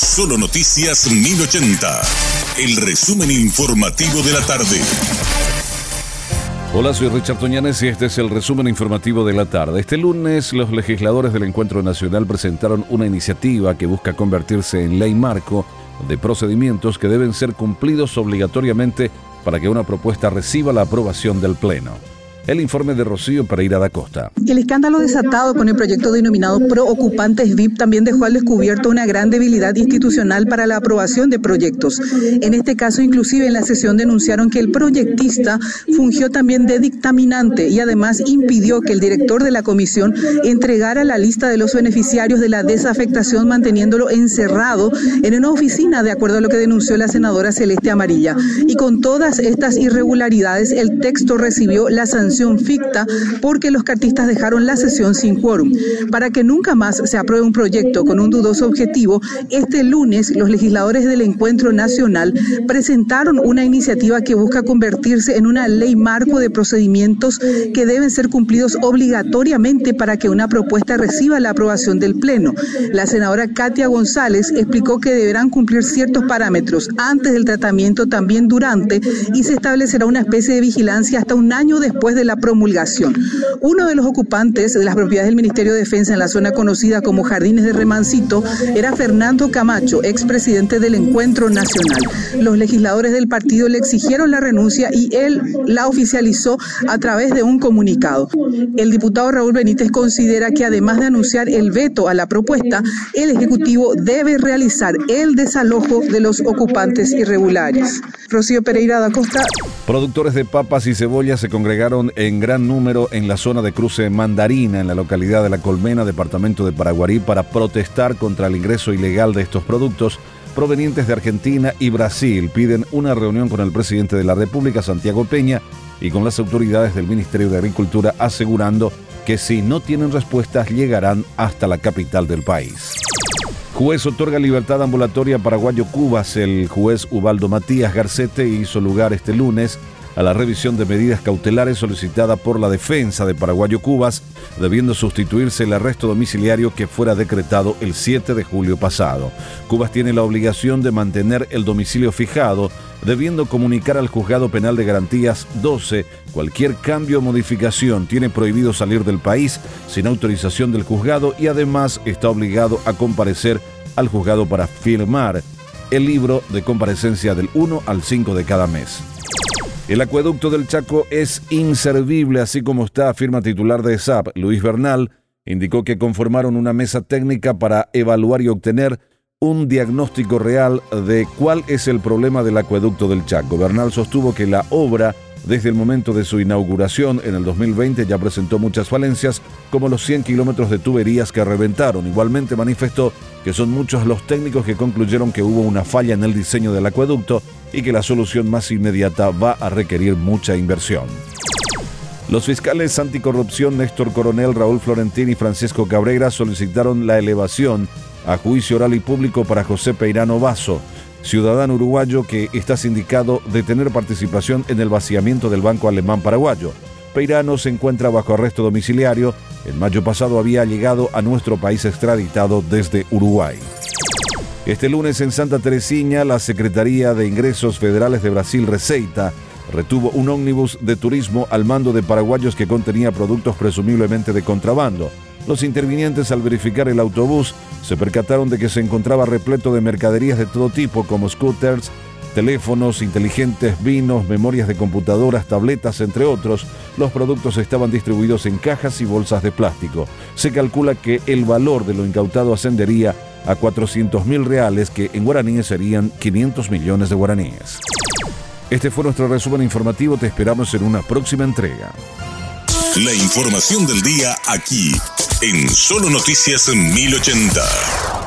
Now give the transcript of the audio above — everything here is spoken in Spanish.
Solo Noticias 1080, el resumen informativo de la tarde. Hola, soy Richard Toñanes y este es el resumen informativo de la tarde. Este lunes, los legisladores del Encuentro Nacional presentaron una iniciativa que busca convertirse en ley marco de procedimientos que deben ser cumplidos obligatoriamente para que una propuesta reciba la aprobación del Pleno. El informe de Rocío Pereira da Costa. El escándalo desatado con el proyecto denominado Pro Ocupantes VIP también dejó al descubierto una gran debilidad institucional para la aprobación de proyectos. En este caso, inclusive en la sesión denunciaron que el proyectista fungió también de dictaminante y además impidió que el director de la comisión entregara la lista de los beneficiarios de la desafectación, manteniéndolo encerrado en una oficina, de acuerdo a lo que denunció la senadora Celeste Amarilla. Y con todas estas irregularidades, el texto recibió la sanción ficta porque los cartistas dejaron la sesión sin quórum. Para que nunca más se apruebe un proyecto con un dudoso objetivo, este lunes los legisladores del Encuentro Nacional presentaron una iniciativa que busca convertirse en una ley marco de procedimientos que deben ser cumplidos obligatoriamente para que una propuesta reciba la aprobación del Pleno. La senadora Katia González explicó que deberán cumplir ciertos parámetros antes del tratamiento, también durante, y se establecerá una especie de vigilancia hasta un año después de la promulgación. Uno de los ocupantes de las propiedades del Ministerio de Defensa en la zona conocida como Jardines de Remancito era Fernando Camacho, expresidente del Encuentro Nacional. Los legisladores del partido le exigieron la renuncia y él la oficializó a través de un comunicado. El diputado Raúl Benítez considera que además de anunciar el veto a la propuesta, el Ejecutivo debe realizar el desalojo de los ocupantes irregulares. Rocío Pereira da Costa. Productores de papas y cebollas se congregaron en gran número en la zona de cruce Mandarina, en la localidad de La Colmena, departamento de Paraguarí, para protestar contra el ingreso ilegal de estos productos provenientes de Argentina y Brasil. Piden una reunión con el presidente de la República, Santiago Peña, y con las autoridades del Ministerio de Agricultura, asegurando que si no tienen respuestas llegarán hasta la capital del país. Juez otorga libertad ambulatoria a Paraguayo Cubas. El juez Ubaldo Matías Garcete hizo lugar este lunes a la revisión de medidas cautelares solicitada por la defensa de Paraguayo Cubas, debiendo sustituirse el arresto domiciliario que fuera decretado el 7 de julio pasado. Cubas tiene la obligación de mantener el domicilio fijado, debiendo comunicar al Juzgado Penal de Garantías 12 cualquier cambio o modificación. Tiene prohibido salir del país sin autorización del juzgado y además está obligado a comparecer al juzgado para firmar el libro de comparecencia del 1 al 5 de cada mes. El acueducto del Chaco es inservible, así como está, afirma titular de ESSAP. Luis Bernal indicó que conformaron una mesa técnica para evaluar y obtener un diagnóstico real de cuál es el problema del acueducto del Chaco. Bernal sostuvo que la obra, desde el momento de su inauguración en el 2020, ya presentó muchas falencias, como los 100 kilómetros de tuberías que reventaron. Igualmente manifestó que son muchos los técnicos que concluyeron que hubo una falla en el diseño del acueducto y que la solución más inmediata va a requerir mucha inversión. Los fiscales anticorrupción Néstor Coronel, Raúl Florentín y Francisco Cabrera solicitaron la elevación a juicio oral y público para José Peirano Basso, ciudadano uruguayo que está sindicado de tener participación en el vaciamiento del Banco Alemán Paraguayo. Peirano se encuentra bajo arresto domiciliario. En mayo pasado había llegado a nuestro país extraditado desde Uruguay. Este lunes en Santa Teresina, la Secretaría de Ingresos Federales de Brasil, Receita, retuvo un ómnibus de turismo al mando de paraguayos que contenía productos presumiblemente de contrabando. Los intervinientes, al verificar el autobús, se percataron de que se encontraba repleto de mercaderías de todo tipo, como scooters, teléfonos inteligentes, vinos, memorias de computadoras, tabletas, entre otros. Los productos estaban distribuidos en cajas y bolsas de plástico. Se calcula que el valor de lo incautado ascendería a 400.000 reales, que en guaraníes serían 500 millones de guaraníes. Este fue nuestro resumen informativo. Te esperamos en una próxima entrega. La información del día aquí, en Solo Noticias 1080.